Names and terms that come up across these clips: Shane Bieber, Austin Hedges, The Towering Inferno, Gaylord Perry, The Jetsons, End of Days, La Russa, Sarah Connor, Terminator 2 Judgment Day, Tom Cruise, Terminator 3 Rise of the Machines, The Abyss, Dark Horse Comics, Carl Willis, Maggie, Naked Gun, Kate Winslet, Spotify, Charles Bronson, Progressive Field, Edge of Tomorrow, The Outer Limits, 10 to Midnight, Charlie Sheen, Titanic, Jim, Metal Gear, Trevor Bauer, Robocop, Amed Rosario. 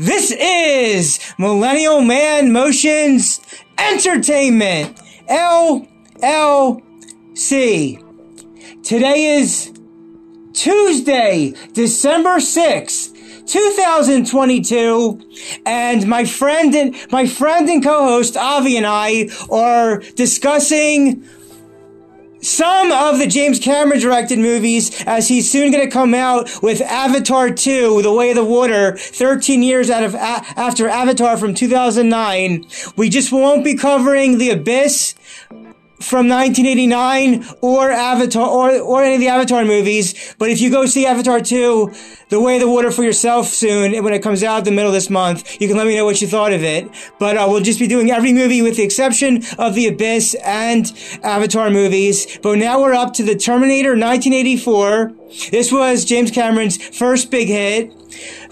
This is Millennial Man Motions Entertainment, LLC. Today is Tuesday, December 6th, 2022, and my friend and co-host Avi and I are discussing some of the James Cameron directed movies, as he's soon going to come out with Avatar 2, The Way of the Water, 13 years after Avatar from 2009. We just won't be covering The Abyss from 1989 or Avatar or any of the Avatar movies. But if you go see Avatar 2, The Way of the Water for yourself soon, when it comes out the middle of this month, you can let me know what you thought of it. But we'll just be doing every movie with the exception of The Abyss and Avatar movies. But now we're up to the Terminator 1984. This was James Cameron's first big hit.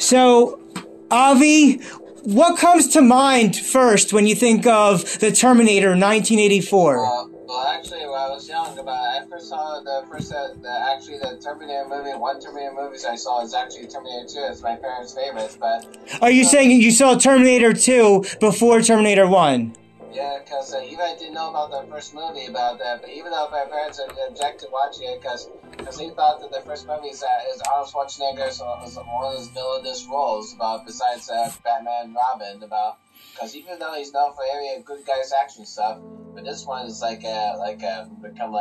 So, Avi, what comes to mind first when you think of the Terminator 1984? Well, actually, when I was young, I first saw the Terminator movie. One Terminator movie I saw is actually Terminator 2. It's my parents' favorites, but... Are you saying you saw Terminator 2 before Terminator 1? Yeah, because even I didn't know about the first movie about that, but even though my parents objected watching it, because they thought that the first movie is Arnold Schwarzenegger, so it was one of his villainous roles, besides Batman Robin, because even though he's known for area good guys action stuff, but this one is become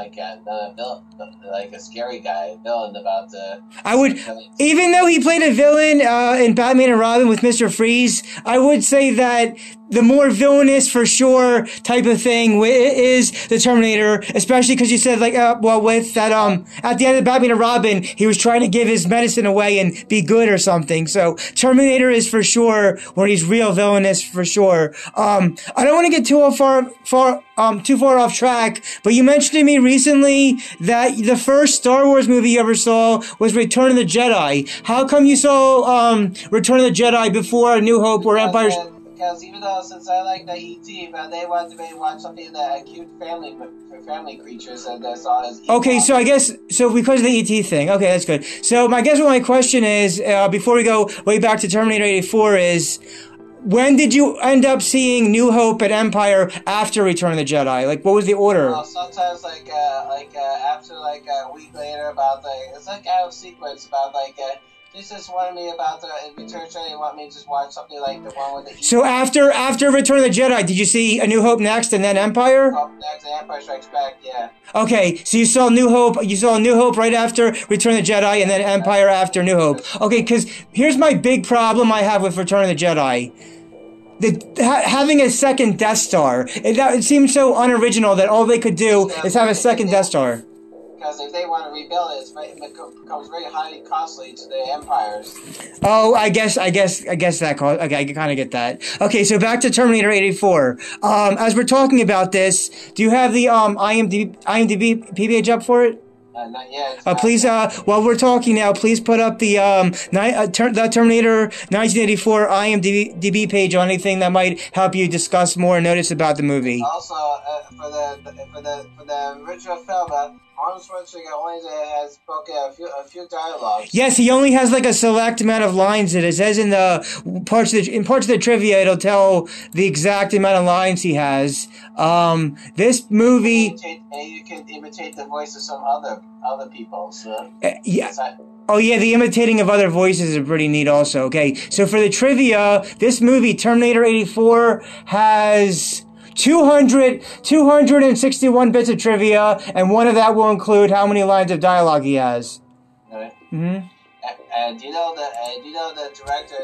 a scary guy villain about the. I would, even though he played a villain in Batman and Robin with Mr. Freeze, I would say that the more villainous for sure type of thing is the Terminator, especially because you said with that at the end of Batman and Robin he was trying to give his medicine away and be good or something. So Terminator is for sure when he's real villainous for sure. I don't want to get too far off track, but you mentioned to me recently that the first Star Wars movie you ever saw was Return of the Jedi. How come you saw Return of the Jedi before A New Hope or Empire? Because even though since I like the E.T., but they wanted to maybe watch something that cute family creatures, and that's all. Okay, so I guess because of the E.T. thing. Okay, that's good. So I guess what my question is before we go way back to Terminator 84 is, when did you end up seeing New Hope and Empire after Return of the Jedi? Like, what was the order? Well, sometimes, after, a week later, it's out of sequence, they just wanted me in Return of the Jedi, they want me to just watch something like the one with the... So after Return of the Jedi, did you see A New Hope next and then Empire? New Hope next and Empire Strikes Back, yeah. Okay, so you saw New Hope right after Return of the Jedi and then Empire after New Hope. Okay, because here's my big problem I have with Return of the Jedi. Having a second Death Star. It seems so unoriginal that all they could do is have a second Death Star. Because if they want to rebuild it, it becomes very highly costly to the empires. Oh, I guess that cost. Okay, I kind of get that. Okay, so back to Terminator 84. As we're talking about this, do you have the IMDB page up for it? Not yet. Please, while we're talking now, please put up the Terminator 1984 IMDb page on anything that might help you discuss more notice about the movie. Also, for the original film, Arnold Schwarzenegger only has spoken a few dialogues. Yes, he only has a select amount of lines. That it says in the parts of the trivia, it'll tell the exact amount of lines he has. This movie. You can imitate the voice of some other people. So. Yeah. Oh yeah, the imitating of other voices is pretty neat also. Okay, so for the trivia, this movie Terminator 84 has 261 bits of trivia, and one of that will include how many lines of dialogue he has. Alright. Mm-hmm. Do you know the director,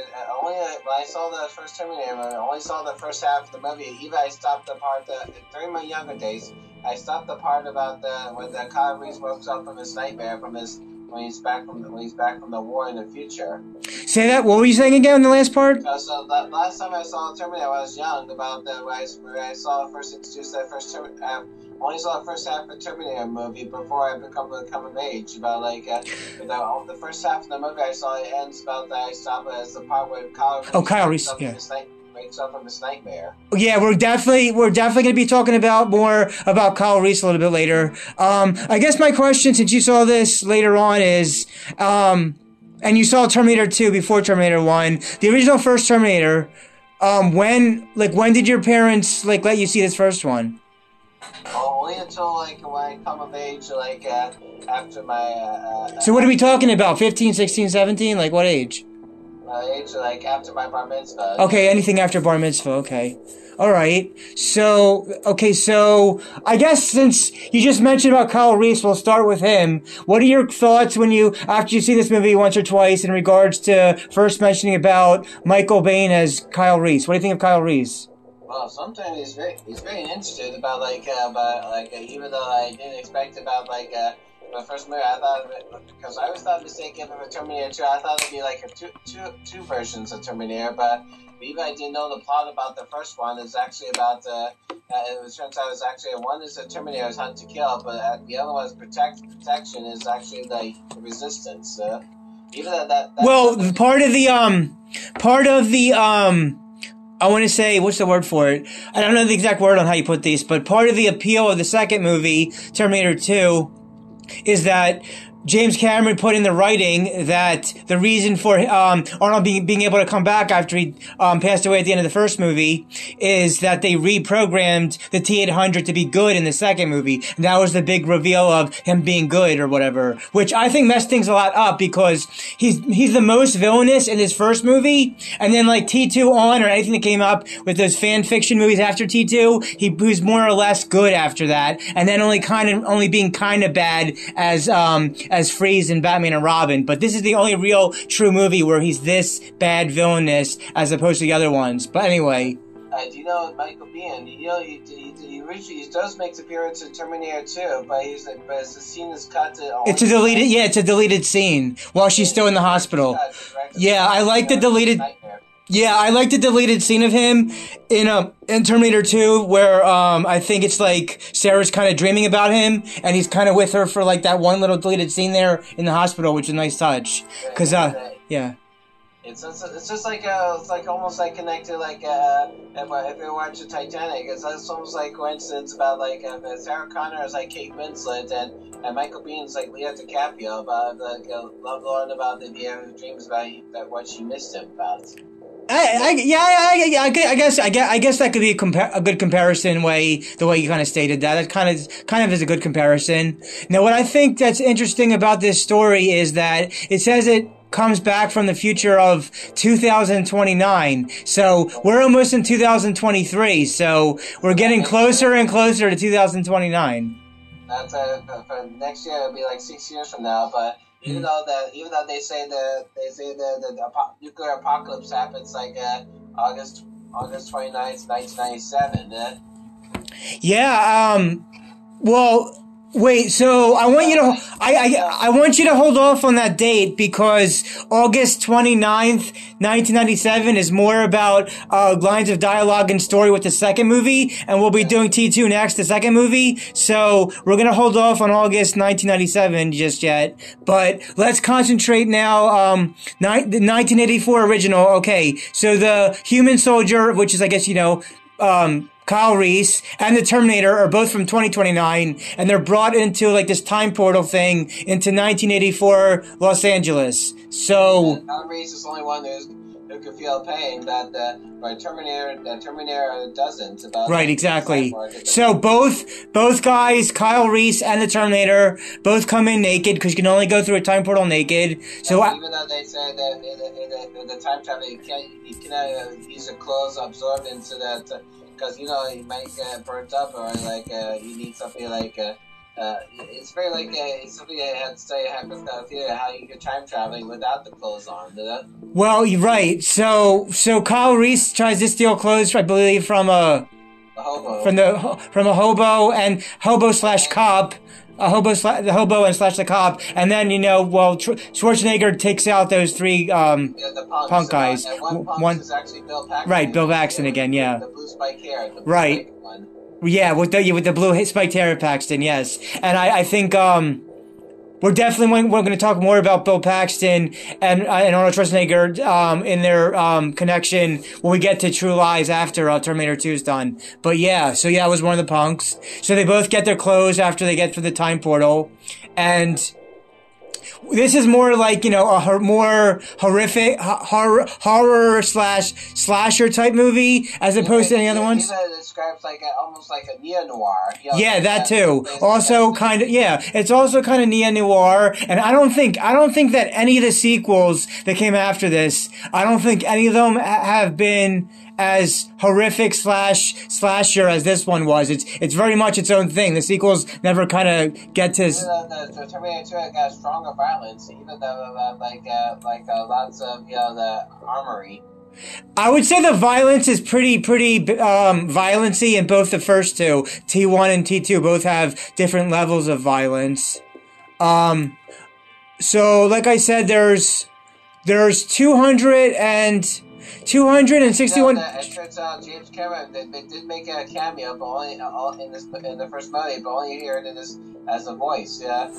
when I saw the first Terminator movie, I only saw the first half of the movie. Even I stopped the part that, during my younger days, I stopped the part about the, when the Kyle Reese wakes up from his nightmare, from his, when he's back from the war in the future. Say that, what were you saying again in the last part? So the last time I saw Terminator, I was young, about the, when I saw the first, introduced that first Terminator, only saw the first half of the Terminator movie before I become of age. About like the first half of the movie I saw, it ends about that I stopped as the part where Kyle Reese wakes up from his nightmare. Yeah, we're definitely gonna be talking about more about Kyle Reese a little bit later. I guess my question, since you saw this later on, is and you saw Terminator 2 before Terminator 1, the original first Terminator. When did your parents let you see this first one? Only until when I come of age, after my so what are we talking about, 15, 16, 17? What age? Age after my bar mitzvah. Okay, anything after bar mitzvah, okay. Alright, so I guess since you just mentioned about Kyle Reese, we'll start with him. What are your thoughts after you see this movie once or twice in regards to first mentioning about Michael Biehn as Kyle Reese? What do you think of Kyle Reese? Well, sometimes he's very interested about even though I didn't expect about the first movie, I thought because I always thought mistaken for Terminator 2, I thought it'd be two versions of Terminator, but even I didn't know the plot about the first one. It's actually about it turns out it's actually one is the Terminator's hunt to kill, but the other one's protection is actually the resistance. Even that well, part of the I want to say, what's the word for it? I don't know the exact word on how you put these, but part of the appeal of the second movie, Terminator 2, is that James Cameron put in the writing that the reason for Arnold being able to come back after he passed away at the end of the first movie is that they reprogrammed the T-800 to be good in the second movie. And that was the big reveal of him being good or whatever, which I think messed things a lot up because he's the most villainous in his first movie. And then T2 on or anything that came up with those fan fiction movies after T2, he was more or less good after that. And then only being kind of bad as Freeze in Batman and Robin, but this is the only real true movie where he's this bad villainous as opposed to the other ones. But anyway, do you know Michael Biehn? He originally does make his appearance in Terminator 2, but the scene is cut to. It's a deleted scene while she's still in the hospital. Yeah, I like the deleted. Yeah, I like the deleted scene of him in Terminator 2 where I think it's Sarah's kind of dreaming about him and he's kind of with her for that one little deleted scene there in the hospital, which is a nice touch. Cause yeah. It's just almost connected if you watch Titanic, it's almost coincidence about Sarah Connor is Kate Winslet and Michael Biehn like Leo DiCaprio about love Lauren about the dreams about what she missed him about. I guess that could be a good comparison the way you kind of stated that. That kind of is a good comparison. Now, what I think that's interesting about this story is that it says it comes back from the future of 2029. So we're almost in 2023. So we're getting closer and closer to 2029. That's for next year. It'll be 6 years from now, but. Even though they say the nuclear apocalypse happens August 29th, 1997. Yeah. Well. Wait. So I want you to I want you to hold off on that date because August 29th, 1997 is more about lines of dialogue and story with the second movie, and we'll be doing T2 next, the second movie. So we're gonna hold off on August 1997 just yet, but let's concentrate now. 1984 original. Okay, so the Human Soldier, which is Kyle Reese and the Terminator are both from 2029, and they're brought into this time portal thing into 1984 Los Angeles. So Kyle Reese is the only one who can feel pain that the Terminator doesn't. Right, exactly. So both guys, Kyle Reese and the Terminator, both come in naked because you can only go through a time portal naked. So even though they say that in the time travel you can't use your clothes absorbed into that. because, you know, he might get burnt up, or like you need something like it's very like it's something I had to study hypothetical theory, how you could time traveling without the clothes on. Well, you're right. So Kyle Reese tries to steal clothes, I believe, from a hobo. From a hobo and hobo slash cop. The hobo slash the cop, and then, you know, well, Schwarzenegger takes out those three punk guys. One is actually Bill Paxton. Right, Bill Paxton again, yeah. The blue spiked hair. The blue right. Spiked one. Yeah, with the blue spiked hair Paxton, yes. And I think we're going to talk more about Bill Paxton and Arnold Schwarzenegger in their connection when we get to True Lies after Terminator 2 is done. But yeah, so yeah, it was one of the punks. So they both get their clothes after they get through the time portal. And this is more like, you know, a more horrific horror slash slasher type movie as opposed to any other ones. It describes like almost like a neo-noir. You know, yeah, like that too. Also kind of, yeah, it's also kind of neo-noir. And I don't think that any of the sequels that came after this, I don't think any of them have been as horrific slash slasher as this one was. It's very much its own thing. The sequels never kind of get to... The Terminator 2 got stronger violence, even though lots of, you know, the armory. I would say the violence is pretty violency in both the first two. T1 and T2 both have different levels of violence. So, like I said, there's 261. It turns out James Cameron they did make a cameo, but only in the first movie, but only here in this as a voice. Yeah.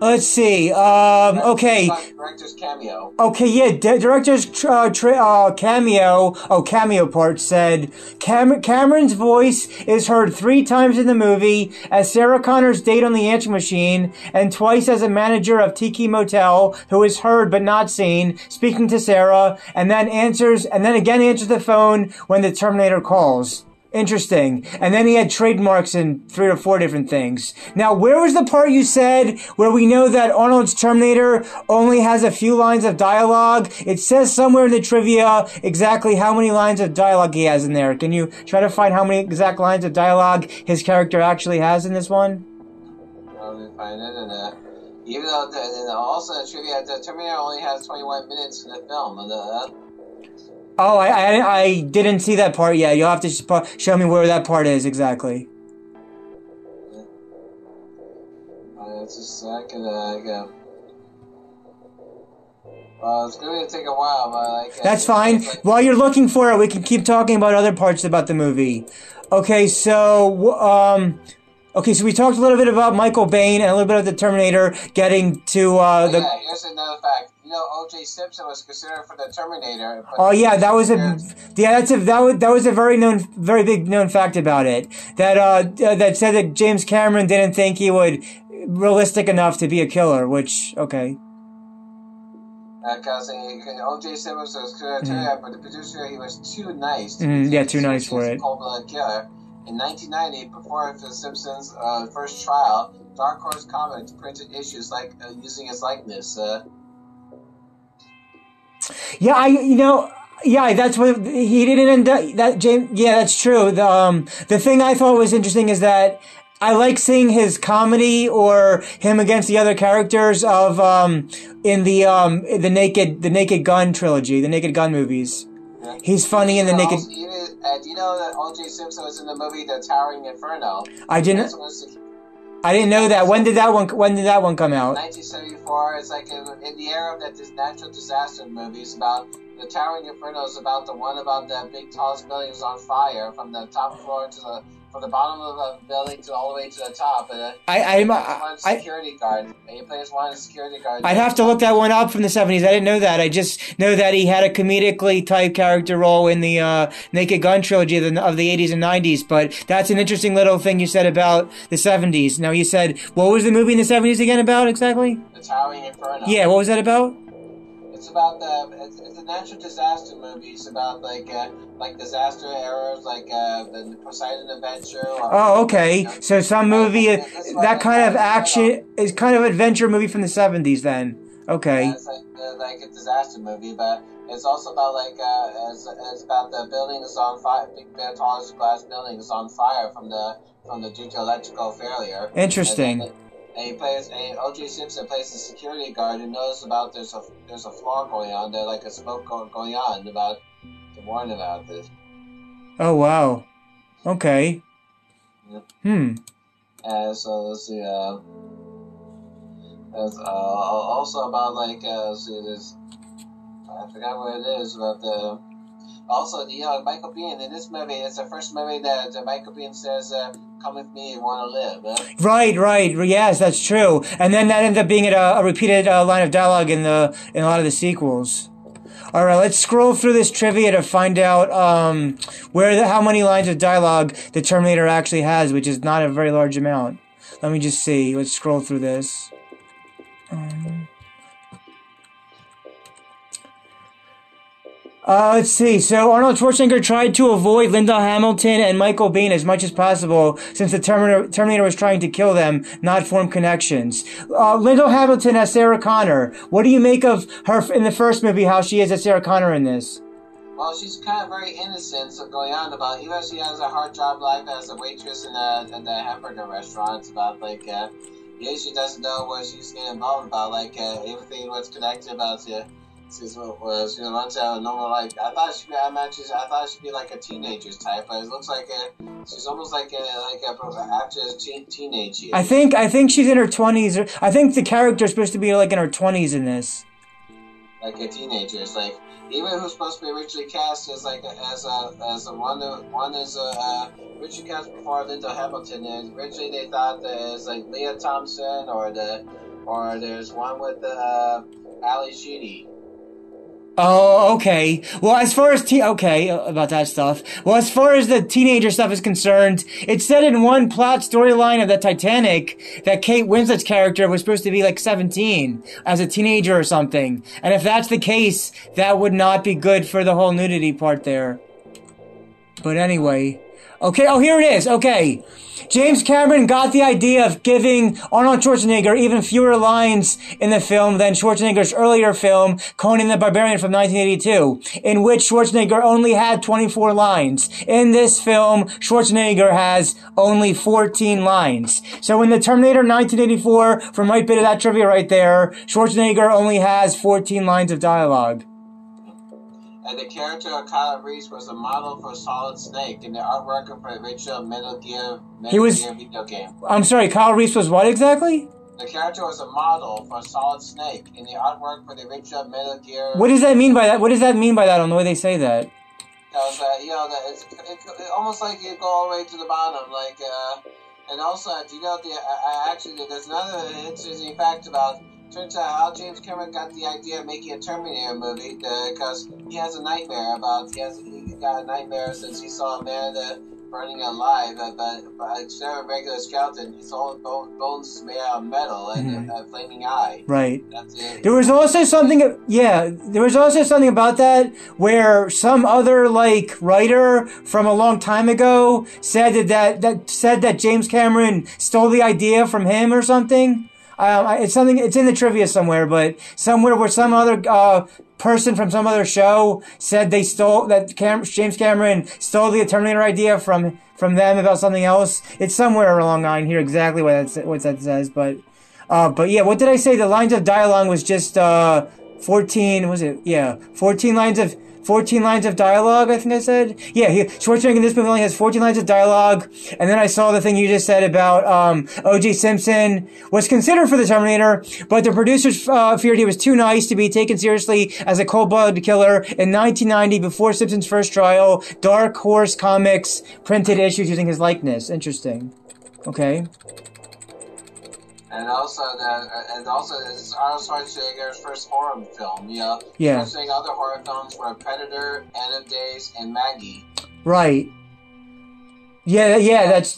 Let's see. Okay. Director's cameo. Okay. Yeah. Director's cameo. Oh, cameo part said Cameron's voice is heard 3 times in the movie as Sarah Connor's date on the answering machine, and twice as a manager of Tiki Motel who is heard but not seen speaking to Sarah, and then again answers the phone when the Terminator calls. Interesting. And then he had trademarks in 3 or 4 different things. Now, where was the part you said where we know that Arnold's Terminator only has a few lines of dialogue? It says somewhere in the trivia exactly how many lines of dialogue he has in there. Can you try to find how many exact lines of dialogue his character actually has in this one? Probably find it in a... Even though, also in the trivia, the Terminator only has 21 minutes in the film. Oh, I didn't see that part yet. You'll have to show me where that part is exactly. Yeah. It's just I can. Well, it's going to take a while, but that's fine. While you're looking for it, we can keep talking about other parts about the movie. Okay, so so we talked a little bit about Michael Biehn and a little bit of the Terminator getting to the. Yeah, here's another fact. You know, O.J. Simpson was considered for the Terminator. Oh yeah, that was a very big known fact about it. That that said that James Cameron didn't think he would realistic enough to be a killer. Which okay. Because O.J. Simpson was considered Terminator, but the producer he was too nice. Too nice for it. Cold-blooded killer. In 1990, before the Simpsons' first trial, Dark Horse Comics printed issues like using his likeness. Yeah, that's what he didn't end up. Yeah, that's true. The thing I thought was interesting is that I like seeing his comedy or him against the other characters of in the Naked Gun trilogy, the Naked Gun movies. Yeah. He's funny in the Naked. Do you know that O.J. Simpson was in the movie The Towering Inferno? I didn't know that. When did that one come out? 1974. It's like in the era of that natural disaster movies. About the Towering Inferno is about the one about the big tallest building was on fire from the top floor to the from the bottom of the building to all the way to the top. He plays one security guard. I'd have to look that one up from the 70s. I didn't know that. I just know that he had a comedically type character role in the Naked Gun trilogy of the 80s and 90s. But that's an interesting little thing you said about the 70s. Now you said, what was the movie in the 70s again about exactly? The Towering Inferno. Yeah, what was that about? It's about the natural disaster movies about like disaster errors like the Poseidon Adventure. Oh, okay. You know, so some movie that kind of action is kind of adventure movie from the 70s then. Okay. Yeah, it's like a disaster movie, but It's also about about the buildings on fire, big tallest glass buildings on fire from the due to electrical failure. Interesting. And O.J. Simpson plays a security guard who knows about there's a flaw going on there, like a smoke going on about to warn about this. Oh wow. Okay. Yeah. Hmm. So let's see. It's also about I forgot what it is, but Michael Biehn in this movie. It's the first movie that Michael Biehn says, "Come with me, you want to live." Right. Yes, that's true. And then that ends up being a repeated line of dialogue in a lot of the sequels. All right, let's scroll through this trivia to find out how many lines of dialogue the Terminator actually has, which is not a very large amount. Let me just see. Let's scroll through this. Let's see. So Arnold Schwarzenegger tried to avoid Linda Hamilton and Michael Biehn as much as possible since the Terminator was trying to kill them, not form connections. Linda Hamilton as Sarah Connor. What do you make of her in the first movie, how she is as Sarah Connor in this? Well, she's kind of very innocent, so going on about, even she has a hard job life as a waitress in the hamburger restaurant, about she doesn't know what she's getting involved about, everything what's connected about to. She wants to have a normal life. I thought she'd be like a teenager's type, but it looks like she's almost teenage years. I think she's in her 20s. I think the character's supposed to be in her 20s in this. Like a teenager, it's even who's supposed to be originally cast as originally cast before Linda Hamilton. And originally they thought that it was Leah Thompson or there's one with Ali Sheedy. Oh, okay. Well, as far as the teenager stuff is concerned, it's said in one plot storyline of the Titanic that Kate Winslet's character was supposed to be 17 as a teenager or something. And if that's the case, that would not be good for the whole nudity part there. But anyway. Okay, oh, here it is. Okay. James Cameron got the idea of giving Arnold Schwarzenegger even fewer lines in the film than Schwarzenegger's earlier film, Conan the Barbarian from 1982, in which Schwarzenegger only had 24 lines. In this film, Schwarzenegger has only 14 lines. So in the Terminator 1984, for my bit of that trivia right there, Schwarzenegger only has 14 lines of dialogue. And the character of Kyle Reese was a model for Solid Snake in the artwork of the original Metal Gear video game. I'm sorry, Kyle Reese was what exactly? The character was a model for Solid Snake in the artwork for the original Metal Gear. What does that mean by that? What does that mean by that on the way they say that? Because, it's almost like you go all the way to the bottom, and also, do you know, there's another interesting fact about. Turns out how James Cameron got the idea of making a Terminator movie because he got a nightmare since he saw Amanda burning alive, but it's not a regular skeleton. His own bones made out of metal and a flaming eye. Right. That's it. There was also something about that where some other writer from a long time ago said that James Cameron stole the idea from him or something. It's something. It's in the trivia somewhere, but somewhere where some other person from some other show said they stole James Cameron stole the Terminator idea from them about something else. It's somewhere along the line here exactly what that says, but yeah. What did I say? The lines of dialogue was just 14. Was it? Yeah, 14 lines of. 14 lines of dialogue, I think I said? Yeah, Schwarzenegger in this movie only has 14 lines of dialogue, and then I saw the thing you just said about O.J. Simpson was considered for the Terminator, but the producers feared he was too nice to be taken seriously as a cold-blooded killer in 1990 before Simpson's first trial. Dark Horse Comics printed issues using his likeness. Interesting. Okay. And also, this is Arnold Schwarzenegger's first horror film. Yeah. He's doing other horror films were Predator, End of Days, and Maggie. Right. Yeah. What's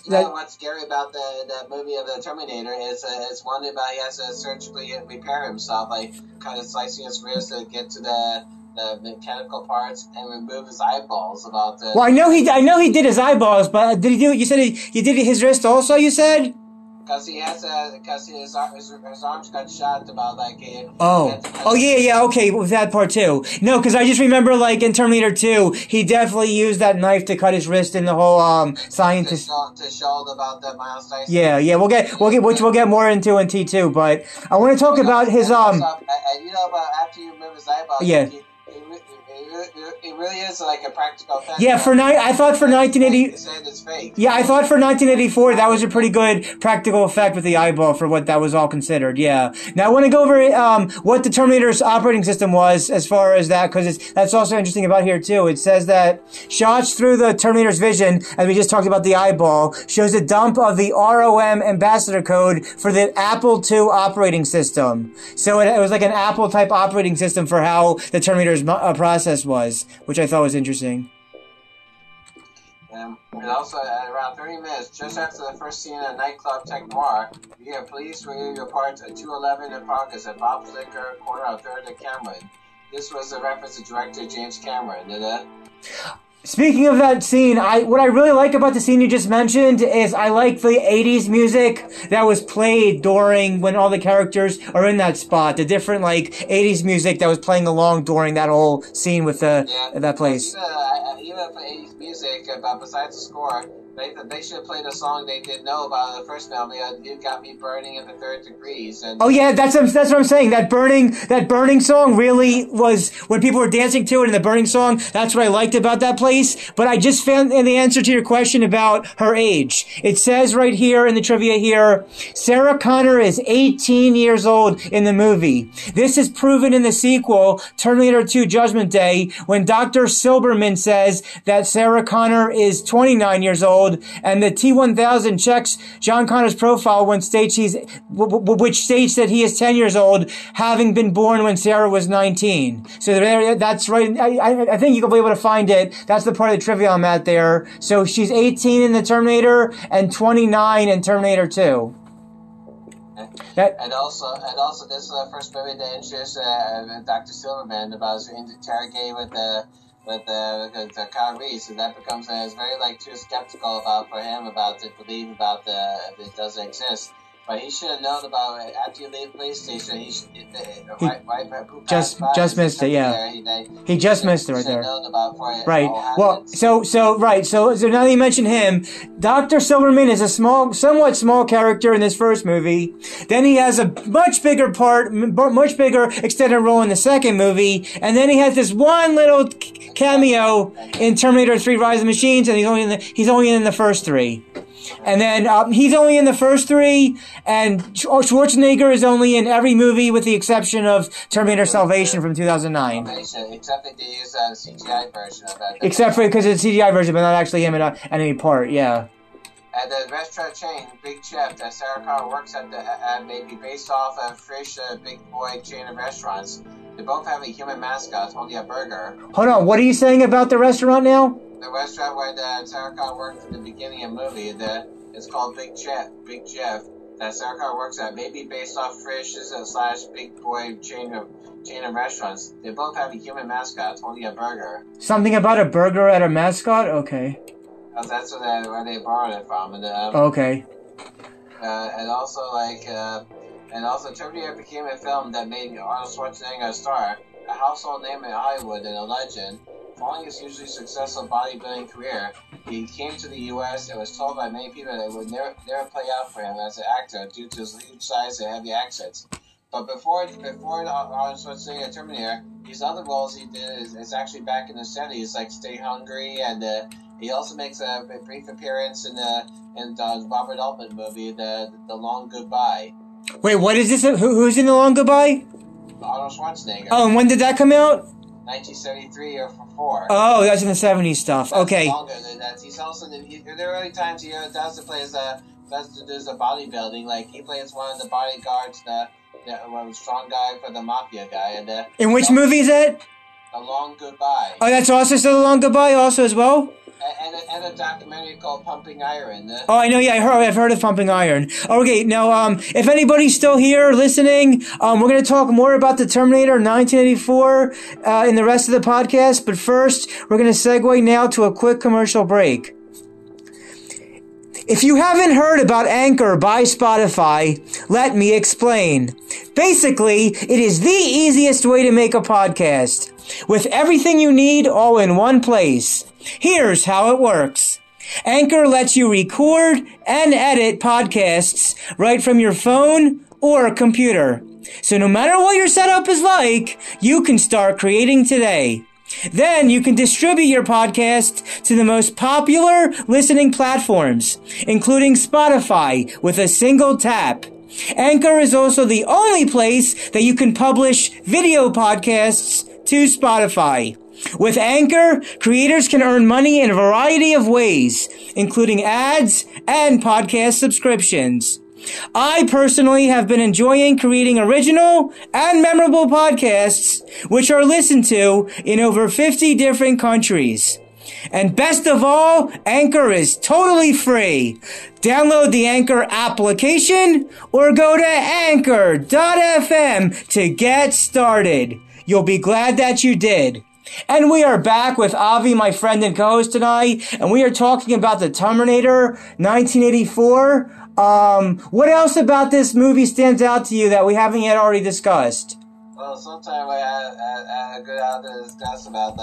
scary about the movie of the Terminator is it's one about he has to surgically repair himself, kind of slicing his wrist to get to the mechanical parts and remove his eyeballs. Well, I know he did his eyeballs, but did he do? You said he did his wrist also. You said. Because he has a, because his arms got shot about like in. Oh yeah, okay, with that part too. No, because I just remember like in Terminator 2, he definitely used that knife to cut his wrist in the whole scientist. To show about the Miles Dyson. Yeah, we'll get more into in T2, but I want to talk about his about after you remove his eyeball. Yeah. It really is like a practical effect. Yeah, I thought for 1980. Yeah, I thought for 1984 that was a pretty good practical effect with the eyeball for what that was all considered. Yeah. Now I want to go over what the Terminator's operating system was as far as that, because that's also interesting about here too. It says that shots through the Terminator's vision, as we just talked about the eyeball, shows a dump of the ROM ambassador code for the Apple II operating system. So it was like an Apple type operating system for how the Terminator's process was, which I thought was interesting. And also, at around 30 minutes, just after the first scene at nightclub Tech Noir, you hear police radio parts at 211 and Parkers at Bob's Liquor, corner of 3rd and Cameron. This was a reference to director James Cameron. Speaking of that scene, what I really like about the scene you just mentioned is I like the 80s music that was played during when all the characters are in that spot. The different, like, 80s music that was playing along during that whole scene with that place. Even for 80s music, but besides the score, they should have played a song they didn't know about in the first film. It got me burning in the third degrees. And oh yeah, that's what I'm saying. That burning song really was when people were dancing to it in the burning song. That's what I liked about that place. But I just found the answer to your question about her age. It says right here in the trivia here, Sarah Connor is 18 years old in the movie. This is proven in the sequel, Terminator 2 Judgment Day, when Dr. Silberman says that Sarah Connor is 29 years old. And the T-1000 checks John Connor's profile which states that he is 10 years old, having been born when Sarah was 19. So that's right. I think you can be able to find it. That's the part of the trivia I'm at there. So she's 18 in the Terminator and 29 in Terminator 2. And also, this is the first movie that introduced Dr. Silverman about his interrogate with Kyle Reese, and that becomes it's very too skeptical about the belief about it doesn't exist. But he should have known about it after you leave the police station. He just missed it. Yeah, he just missed it right there. Right. Well, so now that you mention him, Dr. Silberman is a somewhat small character in this first movie. Then he has a much bigger extended role in the second movie, and then he has this one little cameo in Terminator 3: Rise of the Machines, and he's only in the first three. And then he's only in the first three, and Schwarzenegger is only in every movie with the exception of Terminator Salvation from 2009. Except that they use a CGI version of that. Except for because it's a CGI version, but not actually him in any part, yeah. At the restaurant chain, Big Chef, that Sarah Connor works at, may be based off of Frisch, Big Boy chain of restaurants. They both have a human mascot holding a burger. Hold on, what are you saying about the restaurant now? The restaurant where Sarah Connor worked at the beginning of the movie, it's called Big Jeff. That Sarah Connor works at, maybe based off Frisch's / Big Boy chain of restaurants. They both have a human mascot holding a burger. Something about a burger at a mascot? Okay. That's where they borrowed it from. And, okay. And also, Terminator became a film that made Arnold Schwarzenegger a star, a household name in Hollywood, and a legend. Following his usually successful bodybuilding career, he came to the U.S. and was told by many people that it would never play out for him as an actor due to his huge size and heavy accents. But before Arnold Schwarzenegger Terminator, these other roles he did is actually back in the 70s, like Stay Hungry, and he also makes a brief appearance in the Robert Altman movie, The Long Goodbye. Wait, what is this? Who's in The Long Goodbye? Arnold Schwarzenegger. Oh, and when did that come out? 1973 or 4. Oh, that's in the 70s stuff. That's okay. Longer than that. He's also in the early times he does to play does the bodybuilding. Like he plays one of the bodyguards, the strong guy for the mafia guy. And in which movie is it? The Long Goodbye. Oh, that's also still The Long Goodbye, also as well. And a documentary called Pumping Iron. Oh, I know. Yeah, I've heard of Pumping Iron. Okay, now, if anybody's still here listening, we're going to talk more about the Terminator 1984 in the rest of the podcast. But first, we're going to segue now to a quick commercial break. If you haven't heard about Anchor by Spotify, let me explain. Basically, it is the easiest way to make a podcast, with everything you need all in one place. Here's how it works. Anchor lets you record and edit podcasts right from your phone or computer. So no matter what your setup is like, you can start creating today. Then you can distribute your podcast to the most popular listening platforms, including Spotify, with a single tap. Anchor is also the only place that you can publish video podcasts to Spotify. With Anchor, creators can earn money in a variety of ways, including ads and podcast subscriptions. I personally have been enjoying creating original and memorable podcasts, which are listened to in over 50 different countries. And best of all, Anchor is totally free. Download the Anchor application or go to anchor.fm to get started. You'll be glad that you did. And we are back with Avi, my friend and co-host, tonight, and we are talking about the Terminator 1984. What else about this movie stands out to you that we haven't yet already discussed? Well, sometimes I had a good idea to discuss about,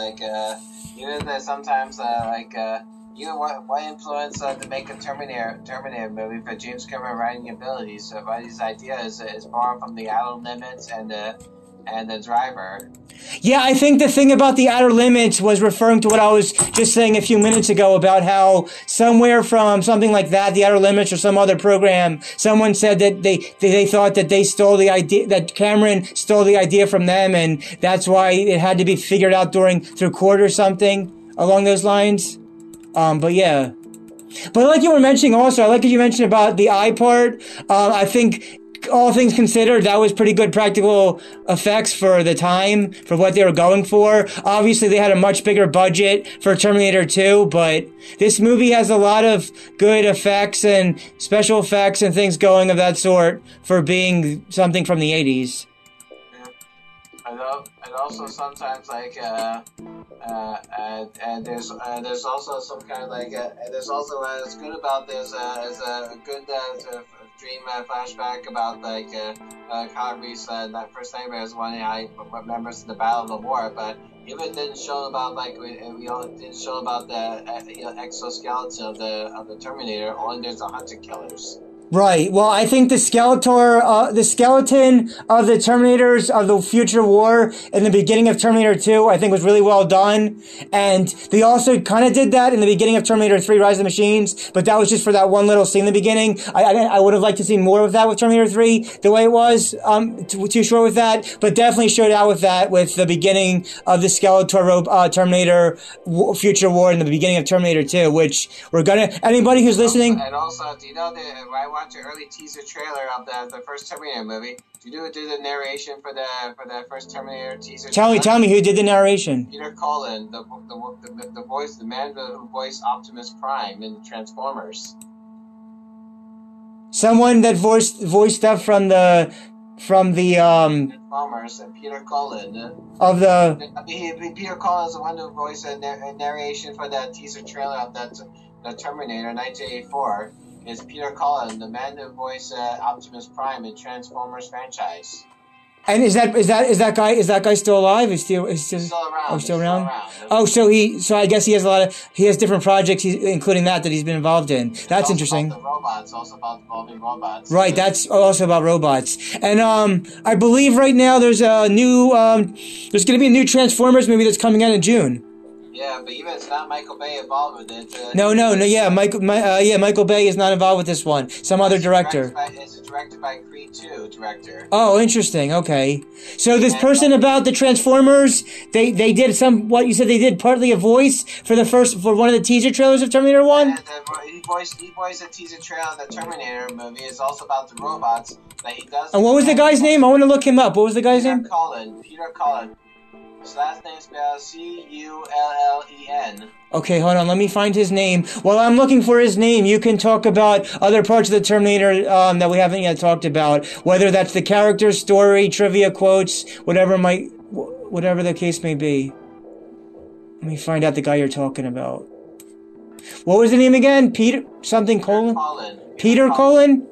what influenced to make a Terminator movie for James Cameron writing ability. So, Buddy's idea is borrowed from The Outer Limits and the Driver. Yeah, I think the thing about The Outer Limits was referring to what I was just saying a few minutes ago about how somewhere from something like that, The Outer Limits or some other program, someone said that they thought that they stole the idea, that Cameron stole the idea from them, and that's why it had to be figured out through court or something along those lines. But yeah. But like you were mentioning also, I like that you mentioned about the eye part. I think, all things considered, that was pretty good practical effects for the time, for what they were going for. Obviously, they had a much bigger budget for Terminator 2, but this movie has a lot of good effects and special effects and things going of that sort for being something from the 80s. And also sometimes there's also some kind of there's also what's good about this is a good dream flashback about Kyle Reese that first Nightmare is one I remember the Battle of the War, but even didn't show about the exoskeleton of the Terminator. Only there's 100 killers. Right. Well, I think the skeleton of the Terminators of the Future War in the beginning of Terminator 2, I think was really well done. And they also kind of did that in the beginning of Terminator 3 Rise of the Machines, but that was just for that one little scene in the beginning. I would have liked to see more of that with Terminator 3, the way it was, too short with that, but definitely showed out with that, with the beginning of the Skeletor, Terminator Future War in the beginning of Terminator 2, which anybody who's listening. And also, do you know that right? Watch an early teaser trailer of the first Terminator movie. Do the narration for the first Terminator teaser. Tell me who did the narration. Peter Cullen, the voice, the man who voiced Optimus Prime in Transformers. Someone that voiced stuff from the Transformers, and Peter Cullen. Peter Cullen is the one who voiced a narration for that teaser trailer of the Terminator 1984. Is Peter Cullen, the man who voiced Optimus Prime in Transformers franchise. And is that guy still alive? Is he still around? Oh, so I guess he has different projects, including that he's been involved in. That's interesting. It's also about robots. Right, that's also about robots. And I believe right now there's a new Transformers movie that's coming out in June. Yeah, but even it's not Michael Bay involved with it. Michael Bay is not involved with this one. Some other director. It's directed by Creed 2 director. Oh, interesting. Okay. So this person about the Transformers, they did you said they did partly a voice for one of the teaser trailers of Terminator 1? Yeah, he voiced a teaser trailer in the Terminator movie. It's also about the robots that he does. And what was the guy's name? I want to look him up. What was the guy's name? Peter Cullen. His last name spelled Cullen. Okay, hold on. Let me find his name. While I'm looking for his name, you can talk about other parts of the Terminator that we haven't yet talked about. Whether that's the character, story, trivia, quotes, whatever the case may be. Let me find out the guy you're talking about. What was the name again? Peter something colon? Peter Colon?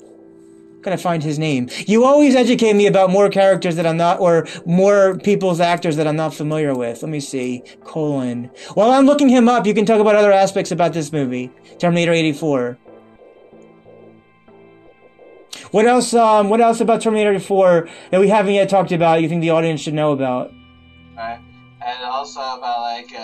Can I find his name? You always educate me about more characters that I'm not, or more people's actors that I'm not familiar with. Let me see. Colon. While I'm looking him up, you can talk about other aspects about this movie. Terminator 84. What else about Terminator 4 that we haven't yet talked about you think the audience should know about? Alright. And also about, like, do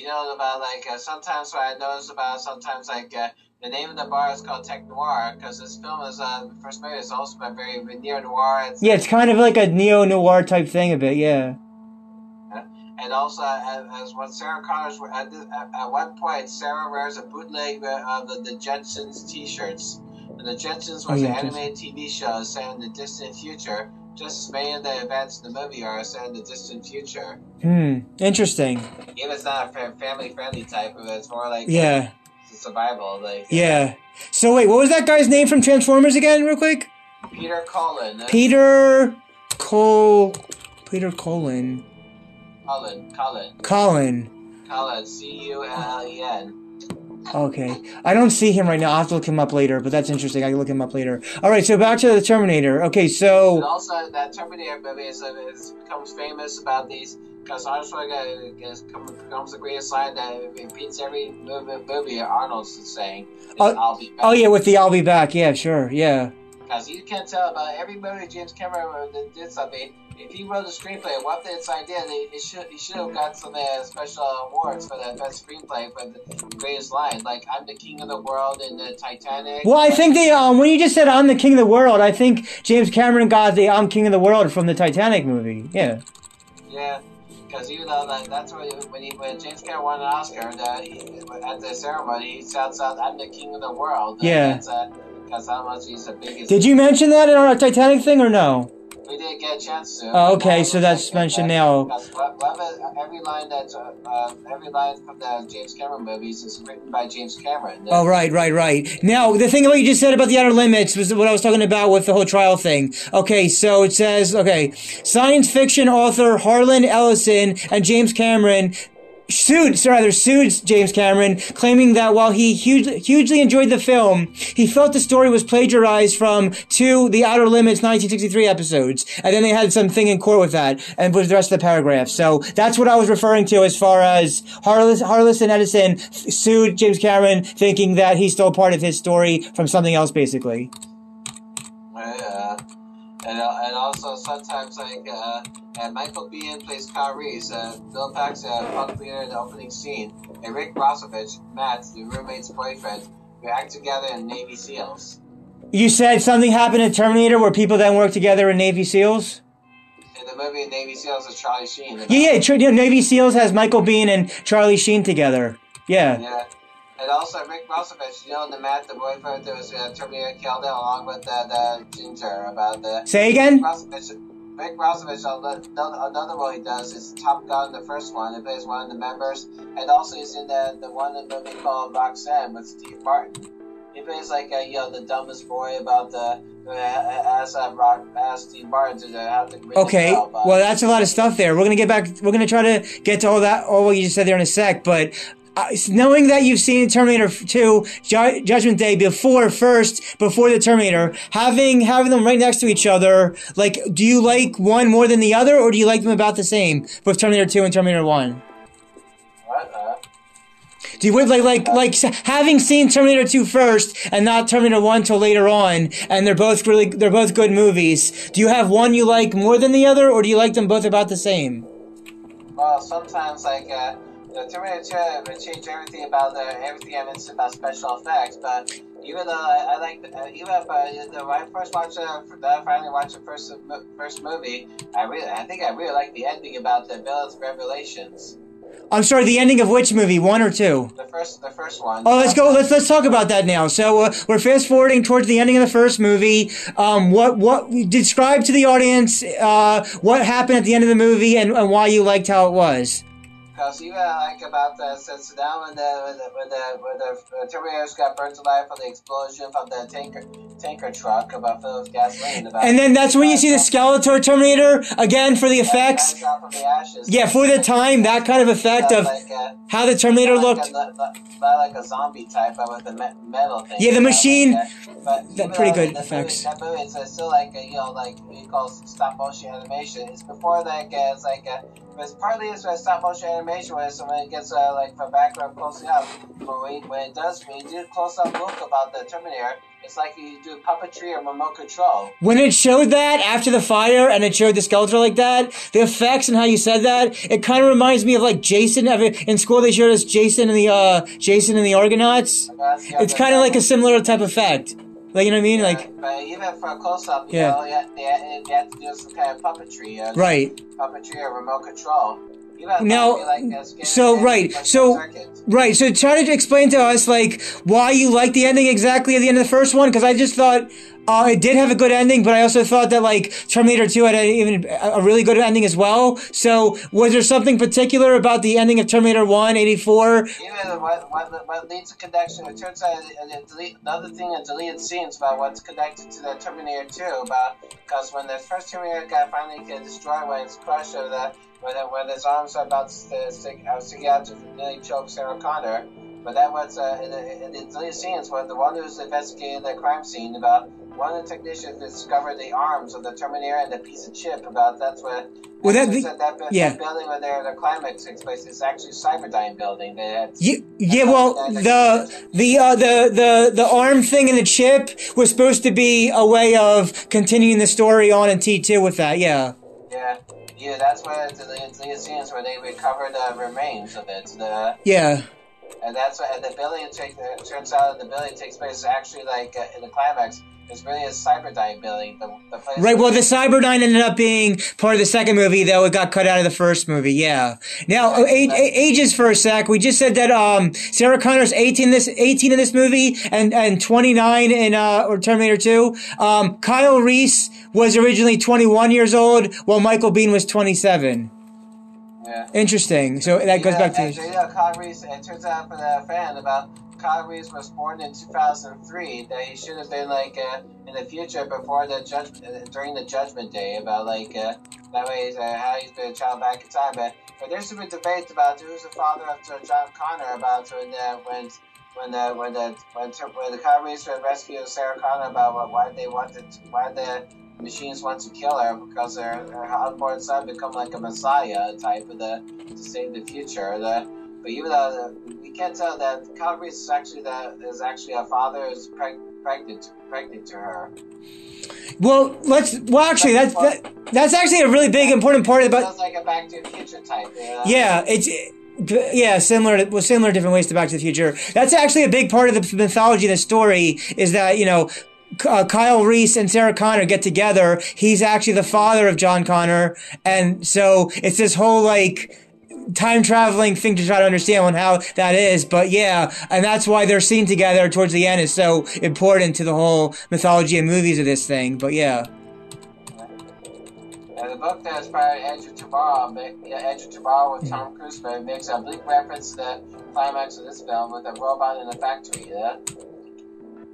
you know about, like, sometimes what I notice about, sometimes, like, the name of the bar is called Tech Noir, because this film is, first made, it's also a very neo-noir. It's, yeah, it's kind of like a neo-noir type thing a bit, yeah. And also, as what Sarah Connor, at one point, Sarah wears a bootleg of the Jetsons t-shirts. And the Jetsons was an animated TV show set in the distant future, just as many of the events in the movie are set in the distant future. Hmm, interesting. Even it's not a family-friendly type of it, it's more like... Yeah. Survival, like yeah. So wait, what was that guy's name from Transformers again, real quick? Peter Cullen. Peter Cullen. Cullen. C-U-L-E-N. Okay, I don't see him right now. I'll have to look him up later, but that's interesting. I can look him up later. All right, so back to the Terminator. Okay, so and also that Terminator movie is becomes famous about these. Because Arnold Schwarzenegger becomes the greatest line that repeats every movie Arnold's saying. I'll be back. Oh, yeah, with the I'll be back. Yeah, sure. Yeah. Because you can tell about every movie James Cameron did something. If he wrote a screenplay, what if it's idea, he should have got some special awards for that best screenplay for the greatest line. Like, I'm the king of the world in the Titanic. Well, I think they, when you just said I'm the king of the world, I think James Cameron got the I'm king of the world from the Titanic movie. Yeah. Yeah. Because even though like, that's when James Cameron won an Oscar, at the ceremony, he shouts out, "I'm the king of the world." Yeah. Because how much he's the biggest. Did you mention that in our Titanic thing or no? We didn't get a chance to. Oh, okay, so that's mentioned now. Because every line that's every line from the James Cameron movies is written by James Cameron. Oh, right. Now the thing about you just said about the Outer Limits was what I was talking about with the whole trial thing. Okay, so it says okay, science fiction author Harlan Ellison and James Cameron. sued James Cameron, claiming that while he hugely enjoyed the film, he felt the story was plagiarized from two The Outer Limits 1963 episodes. And then they had something in court with that, and with the rest of the paragraph. So that's what I was referring to as far as Harless and Edison sued James Cameron, thinking that he stole part of his story from something else, basically. And also sometimes like and Michael Biehn plays Kyle Reese, Bill Paxton, punk leader in the opening scene, and Rick Rossovich, Matt, the roommate's boyfriend, who act together in Navy SEALs. You said something happened in Terminator where people then work together in Navy SEALs? In the movie Navy SEALs is Charlie Sheen. Yeah, Navy SEALs has Michael Biehn and Charlie Sheen together. Yeah. And also Rick Rossovich, you know, the Matt, the boyfriend that was Terminator killed along with the Ginger about the... Say again? Rick Rossovich, another role he does is Top Gun, the first one. He plays one of the members. And also he's in the one in the movie called Roxanne with Steve Martin. He plays like, you know, the dumbest boy about the... Okay, well, that's a lot of stuff there. We're going to get back... We're going to try to get to all what you just said there in a sec, but... knowing that you've seen Terminator 2 Judgment Day before the Terminator, having them right next to each other, like, do you like one more than the other, or do you like them about the same, both Terminator 2 and Terminator 1? Do you like having seen Terminator 2 first and not Terminator 1 till later on, and they're both good movies? Do you have one you like more than the other, or do you like them both about the same? Well, sometimes like. The Terminator 2 would change everything about everything I mentioned about special effects, but even though I like when I first watched the first movie, I think I really like the ending about the villain's revelations. I'm sorry, the ending of which movie? One or two? The first one. Oh, let's go. Let's talk about that now. So we're fast forwarding towards the ending of the first movie. What describe to the audience what happened at the end of the movie and why you liked how it was. Because even like about the since now when the Terminators got burnt alive from the explosion from the tanker tanker truck about filling with gasoline. And then that's when you see the Skeletor Terminator again for the effects. Yeah, for the time, that kind of effect of how the Terminator looked. Like a zombie type, but with the metal thing. Yeah, the machine. That's pretty good effects. That movie, it's still like a, you know, like we call stop motion animation. It's before like it's like a. It's partly it's a stop motion animation where somebody gets like from back or closing up. But when you do close up look about the Terminator, it's like you do puppetry or remote control. When it showed that after the fire and it showed the Skeletor like that, the effects and how you said that, it kind of reminds me of like Jason. In school they showed us Jason and the Argonauts. It's kind of like a similar type of effect. Like, you know what I mean? Yeah, like, but even for a close-up, you have to do some kind of puppetry. Right. Puppetry or remote control. Now, so try to explain to us, like, why you like the ending exactly at the end of the first one, because I just thought it did have a good ending, but I also thought that, like, Terminator 2 had a really good ending as well. So, was there something particular about the ending of Terminator 1, 84? Even what leads to connection, it turns out another thing in deleted scenes about what's connected to the Terminator 2, because when the first Terminator guy finally gets destroyed when it's crushed or the... When his arms are about to stick out to nearly choke Sarah Connor, but that was in the deleted scenes when the one who's investigating the crime scene about one of the technicians discovered the arms of the Terminator and the piece of chip about that's where. Well, that building where the climax takes place is actually Cyberdyne building. The arm thing and the chip was supposed to be a way of continuing the story on in T2 with that. Yeah. Yeah. Yeah, that's where the scenes where they recover the remains of it. And that's where the building turns out the building takes place actually like in the climax. It's really a Cyberdyne building. The place right. Well, the Cyberdyne ended up being part of the second movie, though it got cut out of the first movie. Yeah. Now, ages for a sec. We just said that Sarah Connor's 18 in this movie, and 29 in or Terminator 2. Kyle Reese was originally 21 years old, while Michael Biehn was 27. Yeah. Interesting. So that goes back to. You know, Kyle Reese. It turns out for the fan about. Kyle Reese was born in 2003. That he should have been like in the future before the during the Judgment Day about like that way how he's been a child back in time. But there's been debate about who's the father of John Connor about when the Kyle Reese rescued Sarah Connor about why the machines want to kill her because her unborn son become like a messiah type of to save the future. But even though we can't tell that Kyle Reese is actually a father who's pregnant to her. Well, actually, that's actually a really big important part about. It sounds like a Back to the Future type. You know? Yeah, similar different ways to Back to the Future. That's actually a big part of the mythology of the story is that you know. Kyle Reese and Sarah Connor get together. He's actually the father of John Connor, and so it's this whole like. Time traveling thing to try to understand on how that is, but yeah, and that's why their scene together towards the end is so important to the whole mythology and movies of this thing. But yeah, the book that inspired Edge of Tomorrow with Tom Cruise makes a bleak reference to the climax of this film with a robot in a factory. Yeah?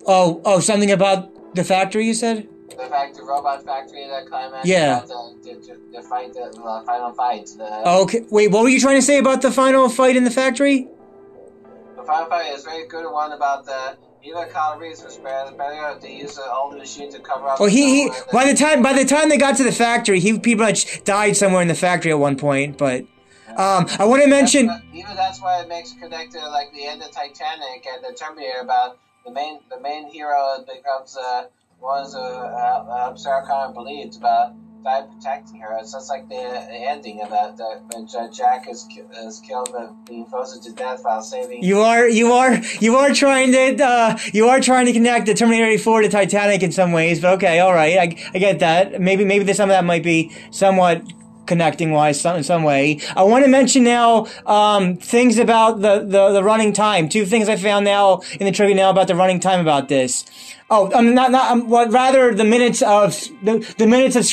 Oh, something about the factory you said. The robot factory, that climax. Yeah. The fight, the final fight. Okay. Wait, what were you trying to say about the final fight in the factory? The final fight is a very good one about the. Even Kyle Reese was better. They used all the machines to cover up. Well, by the time they got to the factory, he pretty much died somewhere in the factory at one point, but. I want to mention. Even that's why it makes connected like the end of Titanic and the Terminator about the main hero becomes was Sarah Connor believed about by protecting her. It's just like the ending of that when Jack is killed by being frozen to death while saving. You are trying to connect the Terminator 84 to Titanic in some ways, but okay, all right, I get that. Maybe some of that might be somewhat. Connecting wise in some way. I want to mention now things about the running time. Two things I found now in the trivia now about the running time about this. Oh, rather the minutes of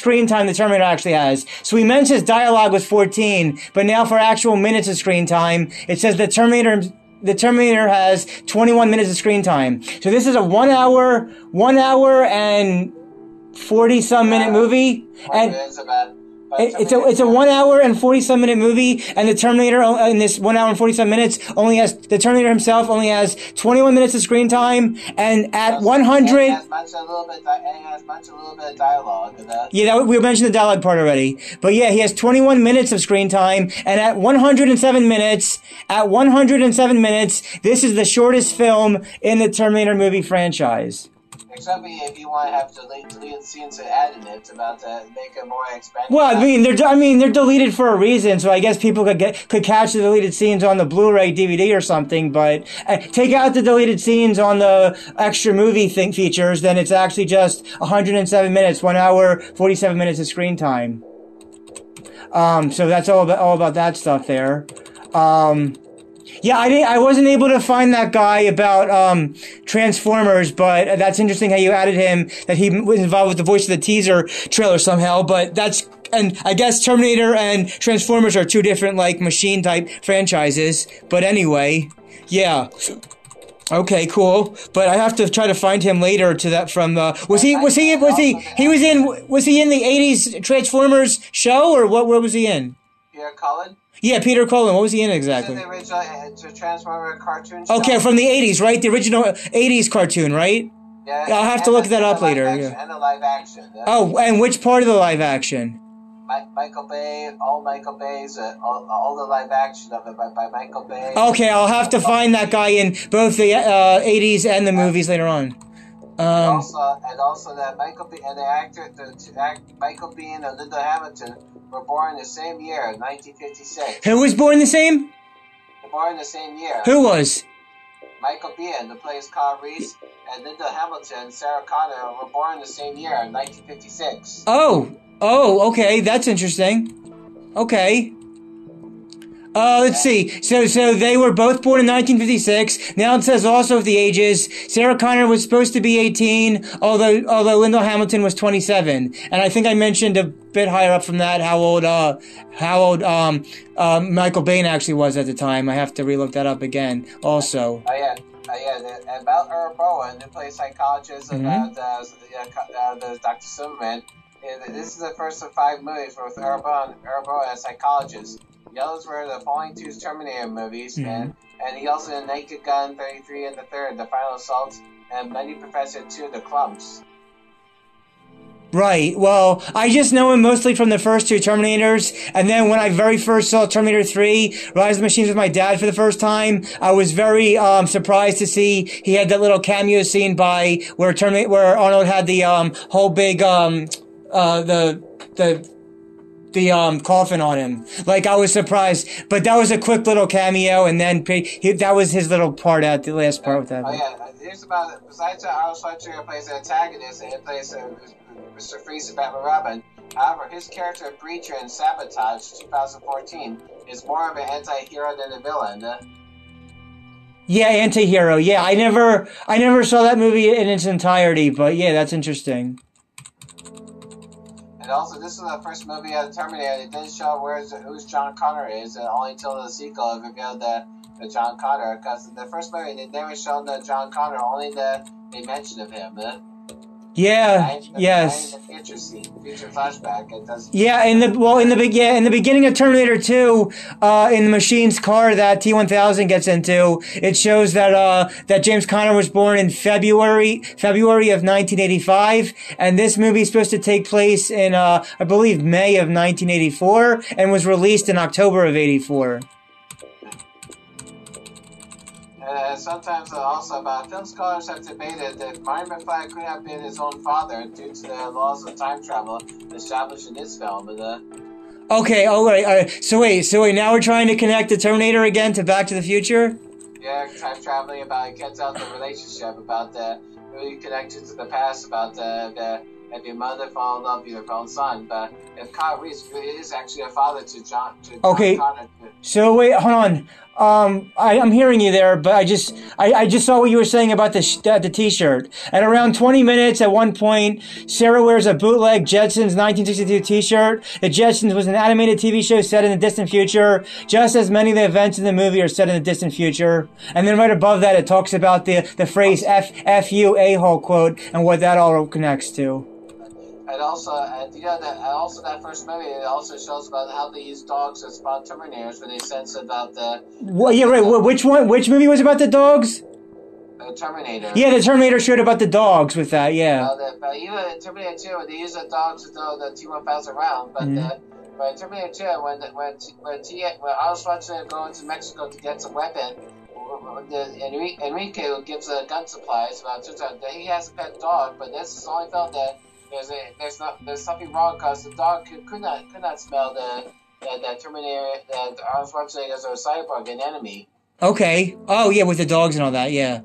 screen time the Terminator actually has. So we mentioned his dialogue was 14, but now for actual minutes of screen time, it says the Terminator the Terminator has 21 minutes of screen time. So this is a 1 hour and 40 some minute movie. And it's a 1 hour and 40 some minute movie, and the Terminator in this 1 hour and 40 some minutes only has, the Terminator himself only has 21 minutes of screen time, and at 100... It has a little bit of dialogue. Yeah, we mentioned the dialogue part already. But yeah, he has 21 minutes of screen time, and at 107 minutes, this is the shortest film in the Terminator movie franchise. Except if you want to have deleted scenes and add in it about to make it more expensive. Well, I mean they're deleted for a reason, so I guess people could catch the deleted scenes on the Blu-ray DVD or something. But take out the deleted scenes on the extra movie thing features, then it's actually just 107 minutes, 1 hour, 47 minutes of screen time. So that's all about that stuff there. Yeah, I wasn't able to find that guy about Transformers, but that's interesting how you added him, that he was involved with the voice of the teaser trailer somehow, but that's, and I guess Terminator and Transformers are two different, like, machine-type franchises, but anyway, yeah. Okay, cool. But I have to try to find him later to that from the... Was he in the 80s Transformers show, or what was he in? Yeah, Colin? Yeah, Peter Cullen. What was he in exactly? The original Transformer cartoon show. Okay, from the 80s, right? The original 80s cartoon, right? Yeah. I'll have to look that up later. Action, yeah. And the live action. Oh, and which part of the live action? Michael Bay, all the live action of it by Michael Bay. Okay, I'll have to find that guy in both the 80s and the movies later on. Also that Michael Biehn and Michael Biehn and Linda Hamilton were born the same year, 1956. Who was born the same? They were born the same year. Who was? Michael Biehn, who plays Kyle Reese, and Linda Hamilton and Sarah Connor were born the same year, 1956. Oh, okay, that's interesting. Okay. Let's see. So they were both born in 1956. Now it says also of the ages. Sarah Connor was supposed to be 18, although Linda Hamilton was 27. And I think I mentioned a bit higher up from that how old Michael Biehn actually was at the time. I have to relook that up again. Also. Yeah. About Irv Bowen, who plays psychologist, about Dr. Silberman. This is the first of 5 movies with Irv Bowen as psychologist. The others were the following 2 Terminator movies, and he also did Naked Gun, 33 and the Third, The Final Assault, and Nutty Professor 2, The Clumps. Right, well, I just know him mostly from the first 2 Terminators, and then when I very first saw Terminator 3, Rise of the Machines with my dad for the first time, I was very surprised to see he had that little cameo scene by where Arnold had the whole big, the coffin on him. Like, I was surprised, but that was a quick little cameo, and then that was his little part out, the last part with that. Oh yeah, here's about it. Besides that, Arnold Schwarzenegger plays an antagonist, and he plays Mr. Freeze in Batman Robin. However, his character Breacher in Sabotage 2014 is more of an anti-hero than a villain. Yeah, anti-hero. Yeah, I never saw that movie in its entirety, but yeah, that's interesting. And also, this is the first movie of the Terminator that didn't show who John Connor is, and only until the sequel revealed the John Connor. Because the first movie, they never showed the John Connor, only the mention of him. Yeah. Yes. The future flashback. It does. Yeah. In the beginning of Terminator 2, in the machine's car that T-1000 gets into, it shows that James Connor was born in February of 1985, and this movie is supposed to take place in I believe May of 1984, and was released in October of '84. Sometimes also about film scholars have debated that Marty McFly could have been his own father due to the laws of time travel established in this film. Okay, all right. So wait. Now we're trying to connect the Terminator again to Back to the Future. Yeah, time traveling about it gets out the relationship about the really connected to the past about the if your mother fall in love with your own son, but if Kyle Reese is actually a father to John Connor. So wait, hold on. I'm hearing you there, but I just saw what you were saying about the T-shirt. At around 20 minutes, at one point, Sarah wears a bootleg Jetsons 1962 T-shirt. The Jetsons was an animated TV show set in the distant future, just as many of the events in the movie are set in the distant future. And then right above that, it talks about the phrase "F you a-hole" quote and what that all connects to. And also, that first movie, it also shows about how they use dogs to spot Terminators when they sense about the... Well, yeah, right. Which one? Which movie was about the dogs? The Terminator. Yeah, the Terminator showed about the dogs with that, yeah. But even in Terminator 2, they use the dogs to throw the T-1000 around, but... Mm-hmm. But in Terminator 2, when Arnold Schwarzenegger goes to Mexico to get some weapon, Enrique gives the gun supplies about 2 times. He has a pet dog, but this is only felt that there's something wrong because the dog could not smell the Terminator, the Arnold Schwarzenegger's or Cyborg, an enemy. Okay. Oh, yeah, with the dogs and all that, yeah.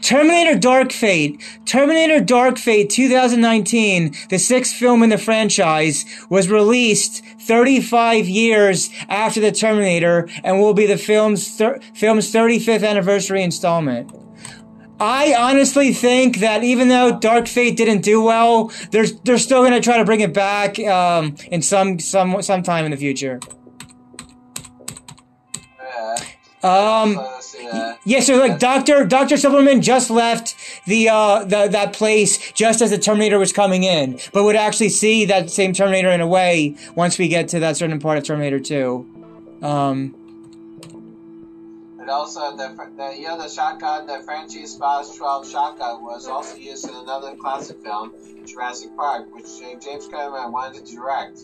Terminator Dark Fate 2019, the 6th film in the franchise, was released 35 years after the Terminator and will be the film's 35th anniversary installment. I honestly think that even though Dark Fate didn't do well, they're still going to try to bring it back in some time in the future. So like Dr. Silberman just left that place just as the Terminator was coming in, but would actually see that same Terminator in a way once we get to that certain part of Terminator 2. And also, the shotgun, the Franchi Spas 12 shotgun, was also used in another classic film, Jurassic Park, which James Cameron wanted to direct.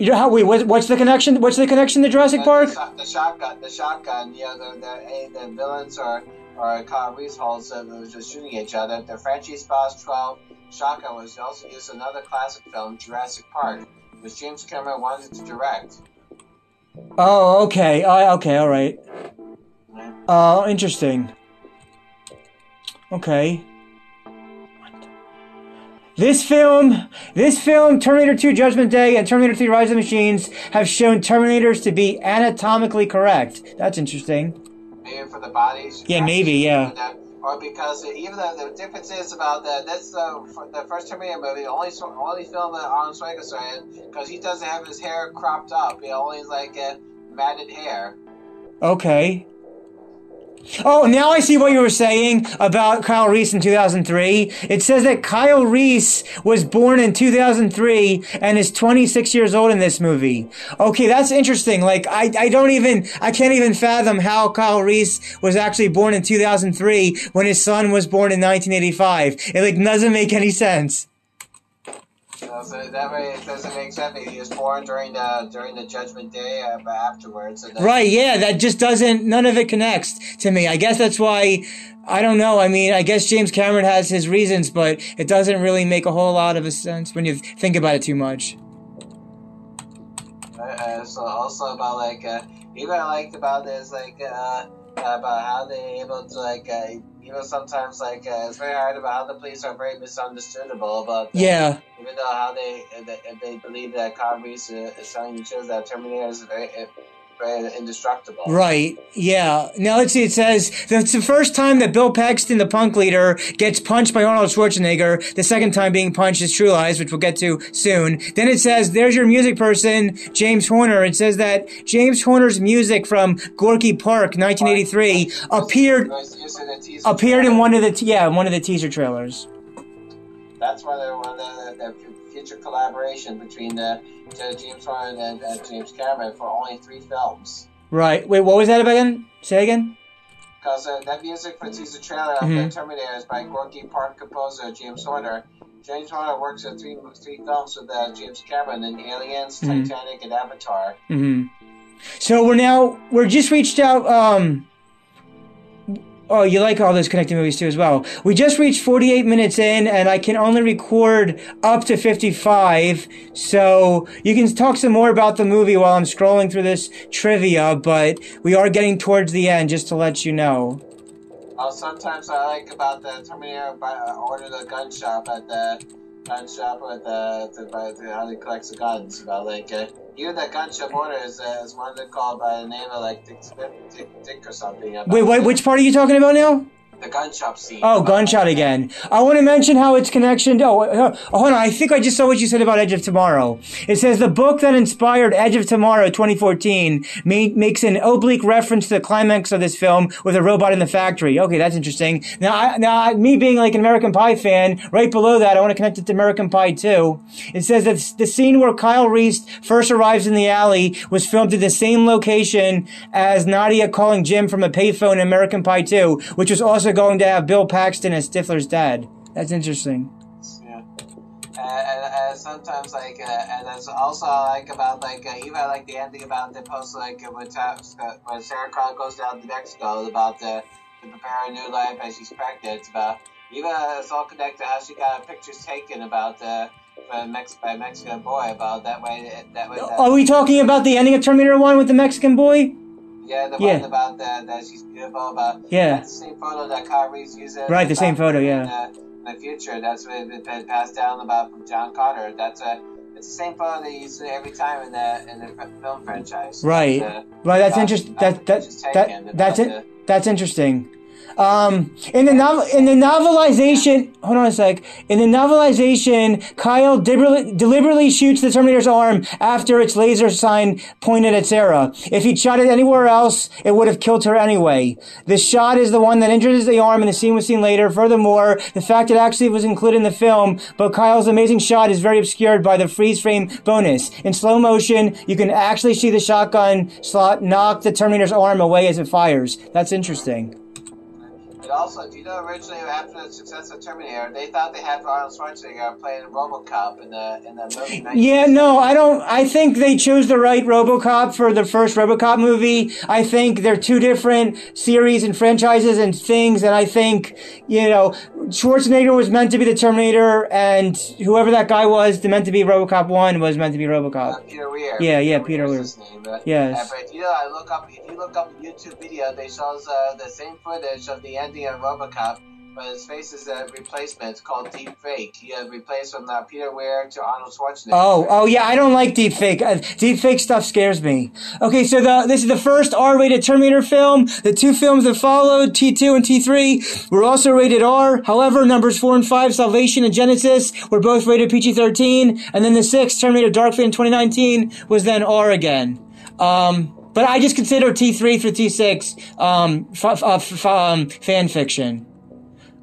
You know how? Wait, what's the connection? What's the connection to Jurassic Park? The shotgun. Yeah, the villains or Kyle Reese holes that was just shooting each other. The Franchi Spas 12 shotgun was also used in another classic film, Jurassic Park, which James Cameron wanted to direct. Oh, okay. Okay, all right. Interesting. Okay. This film, Terminator 2 Judgment Day and Terminator 3 Rise of the Machines, have shown Terminators to be anatomically correct. That's interesting. Maybe for the bodies. Yeah, maybe, yeah. Or because even though the difference is about that, that's the first Terminator movie, only film that Arnold Schwarzenegger's in, because he doesn't have his hair cropped up. He only like matted hair. Okay. Oh, now I see what you were saying about Kyle Reese in 2003. It says that Kyle Reese was born in 2003 and is 26 years old in this movie. Okay, that's interesting. Like, I can't even fathom how Kyle Reese was actually born in 2003 when his son was born in 1985. It, like, doesn't make any sense. So that way it doesn't make sense. He was born during the Judgment Day, but afterwards. Right? Yeah, that just doesn't. None of it connects to me. I guess that's why. I don't know. I mean, I guess James Cameron has his reasons, but it doesn't really make a whole lot of a sense when you think about it too much. So also about even I liked about this about how they're able to even sometimes, it's very hard about how the police are very misunderstandable about them. Yeah. Even though how they believe that Kyle Reese is telling the truth that Terminator is very indestructible. Right, yeah. Now, let's see, it says, it's the first time that Bill Paxton, the punk leader, gets punched by Arnold Schwarzenegger. The second time being punched is True Lies, which we'll get to soon. Then it says, there's your music person, James Horner. It says that James Horner's music from Gorky Park, 1983, appeared in one of the teaser trailers. That's why they're one of the future collaboration between James Horner and James Cameron for only 3 films. Right. Wait, what was that again? Say again? Because that music for teaser trailer of the Terminator is by Gorky Park composer James Horner. James Horner works on three films with James Cameron in Aliens, Titanic, and Avatar. So we're just reached out... Oh, you like all those connected movies too as well. We just reached 48 minutes in and I can only record up to 55. So you can talk some more about the movie while I'm scrolling through this trivia, but we are getting towards the end just to let you know. Sometimes I like about the Terminator order the gun shop at the gun shop with how he collects the guns. About like even the gun shop order is one that's called by the name of like Dick or something. Wait, wait, which part are you talking about now? The gunshot scene. Oh, gunshot again. I want to mention how it's connection to... Oh, hold on. I think I just saw what you said about Edge of Tomorrow. It says the book that inspired Edge of Tomorrow 2014 makes an oblique reference to the climax of this film with a robot in the factory. Okay, that's interesting. Now, me being like an American Pie fan, right below that, I want to connect it to American Pie 2. It says that the scene where Kyle Reese first arrives in the alley was filmed at the same location as Nadia calling Jim from a payphone in American Pie 2, which was also going to have Bill Paxton as Stifler's dad. That's interesting. Yeah, and sometimes like, and that's also like about like even like the ending about the post like when Sarah Connor goes down to Mexico about to prepare a new life as she's pregnant. It's about even it's all connected how she got pictures taken about by a Mexican boy about that way. Are we talking about the ending of Terminator 1 with the Mexican boy? Yeah, the one about that she's beautiful about. Yeah. That's the same photo that Kyle Reese uses. Right, the same photo, yeah. In the future, that's what it's been passed down about from John Connor. It's the same photo they use every time in the film franchise. Right. That's interesting. That's interesting. In the novelization, hold on a sec. In the novelization, Kyle deliberately shoots the Terminator's arm after its laser sign pointed at Sarah. If he'd shot it anywhere else, it would have killed her anyway. This shot is the one that injures the arm, and the scene was seen later. Furthermore, the fact it actually was included in the film, but Kyle's amazing shot is very obscured by the freeze frame bonus. In slow motion, you can actually see the shotgun slot knock the Terminator's arm away as it fires. That's interesting. Also, do you know originally after the success of Terminator, they thought they had Arnold Schwarzenegger playing Robocop in the movie? Yeah, no, I don't. I think they chose the right Robocop for the first Robocop movie. I think they're two different series and franchises and things, and I think Schwarzenegger was meant to be the Terminator, and whoever that guy was meant to be Robocop 1 was meant to be Robocop. Peter Weir. Yeah, Peter Weir. His name, yes. But if you look up the YouTube video, they shows the same footage of the ending of Robocop, but his face is a replacement. It's called Deepfake. He replaced from Peter Weir to Arnold Schwarzenegger. Oh, yeah, I don't like Deepfake. Deepfake stuff scares me. Okay, so this is the first R-rated Terminator film. The two films that followed, T2 and T3, were also rated R. However, numbers 4 and 5, Salvation and Genesis, were both rated PG-13, and then the sixth, Terminator Dark Fate in 2019, was then R again. But I just consider T3 through T6 fan fiction.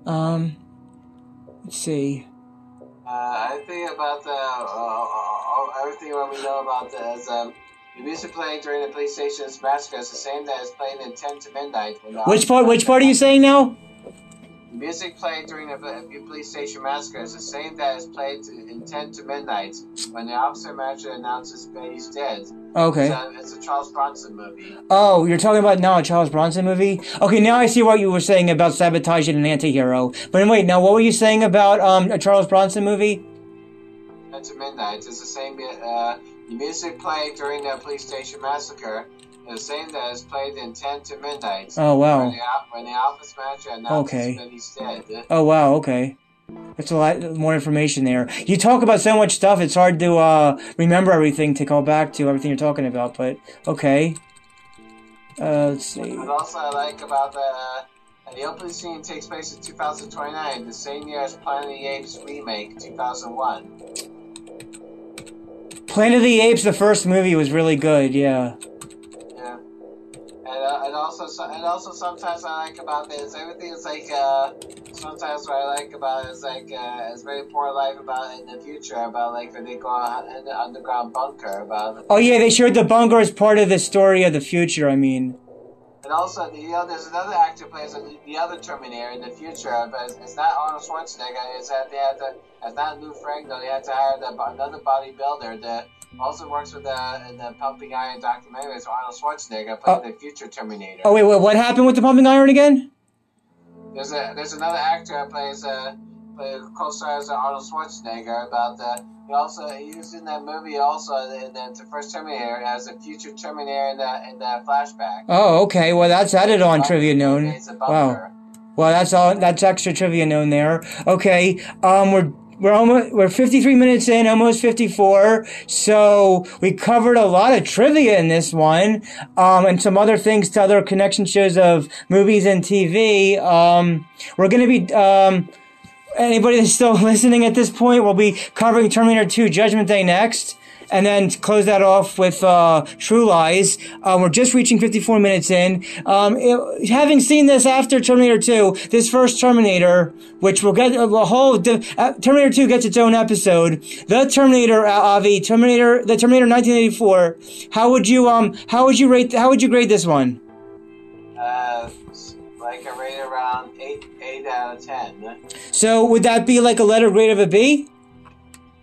Let's see. I think about everything what we know about this. The music playing during the police station's massacre is the same that is playing in 10 to Midnight. Which part are you saying now? The music played during the police station massacre is the same that is played in 10 to Midnight when the officer manager announces Betty's dead. Okay. It's a Charles Bronson movie. Oh, you're talking about now a Charles Bronson movie? Okay, now I see what you were saying about sabotaging an anti-hero. But wait, now what were you saying about a Charles Bronson movie? 10 to Midnight is the same. The music played during the police station massacre the same that is played in 10 to Midnight. Oh, wow. When the office manager announces that he's dead. Oh, wow, okay. That's a lot more information there. You talk about so much stuff, it's hard to remember everything to go back to, everything you're talking about, but okay. Let's see. What also I like about the opening scene takes place in 2029, the same year as Planet of the Apes remake, 2001. Planet of the Apes, the first movie, was really good, yeah. And also sometimes I like about this, everything is like, sometimes what I like about it is like, it's very poor life about in the future, about like when they go out in the underground bunker about. Oh yeah, they shared the bunker as part of the story of the future, I mean. And also, there's another actor plays the other Terminator in the future, but it's not Arnold Schwarzenegger, it's that they had to, it's not Lou Ferrigno, they had to hire another bodybuilder that also works with the Pumping Iron documentary, so Arnold Schwarzenegger played the future Terminator. Oh, wait, what happened with the Pumping Iron again? There's another actor who plays co-stars Arnold Schwarzenegger about the... He was in that movie also in the first Terminator as a future Terminator in the flashback. Oh, okay. Well, that's added on Trivia Known. Wow. Well, that's extra Trivia Known there. Okay. We're We're 53 minutes in, almost 54. So we covered a lot of trivia in this one, and some other things to other connection shows of movies and TV. We're going to be, anybody that's still listening at this point, we'll be covering Terminator 2 Judgment Day next. And then close that off with True Lies. We're just reaching 54 minutes in. Having seen this after Terminator 2, this first Terminator, which will get a whole... Terminator 2 gets its own episode. The Terminator, Avi, the Terminator 1984. How would you grade this one? Like a rate around 8 out of 10. So would that be like a letter grade of a B?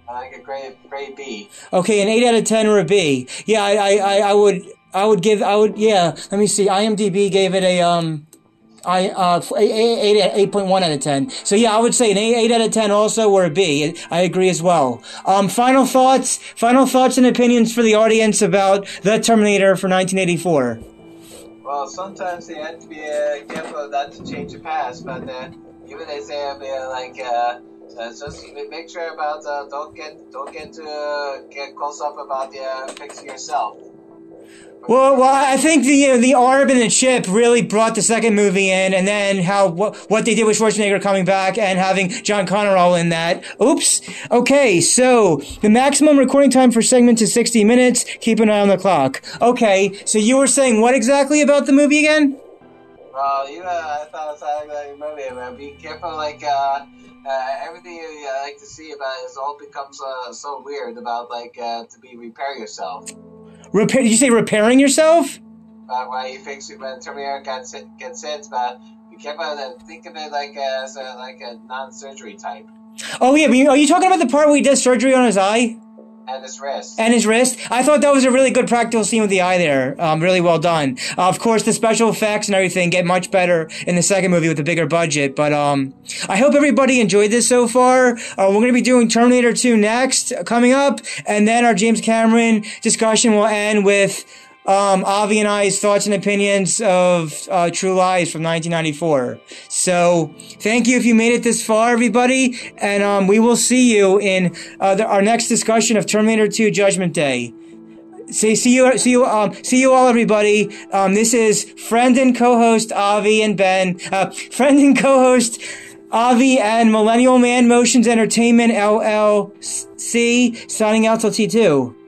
Like a grade B. Okay, an 8 out of 10 or a B. Yeah, I would give. Let me see. IMDB gave it a 8.1 out of 10. So yeah, I would say an 8 out of 10 also or a B. I agree as well. Final thoughts and opinions for the audience about The Terminator for 1984. Well, sometimes they have to be careful not to change the past, but even they say like. Just make sure about don't get close up about the fixing yourself. Well, I think the Arb and the Chip really brought the second movie in, and then what they did with Schwarzenegger coming back and having John Connor all in that. Oops. Okay, so the maximum recording time for segments is 60 minutes. Keep an eye on the clock. Okay, so you were saying what exactly about the movie again? Well, I thought it was a movie, but be careful, everything you like to see about it all becomes so weird about, to be repair yourself. Did you say repairing yourself? Why you fix it when Terminator gets hit, but you can't think of it like a non-surgery type. Oh, yeah, are you talking about the part where he does surgery on his eye? And his wrist. I thought that was a really good practical scene with the eye there. Really well done. Of course, the special effects and everything get much better in the second movie with a bigger budget. But I hope everybody enjoyed this so far. We're going to be doing Terminator 2 next, coming up. And then our James Cameron discussion will end with Avi and I's thoughts and opinions of True Lies from 1994. So thank you if you made it this far, everybody, and we will see you in our next discussion of Terminator 2 Judgment Day. See you all, everybody. This is friend and co-host Avi and Ben. Friend and co-host Avi and Millennial Man Motions Entertainment LLC signing out till T2.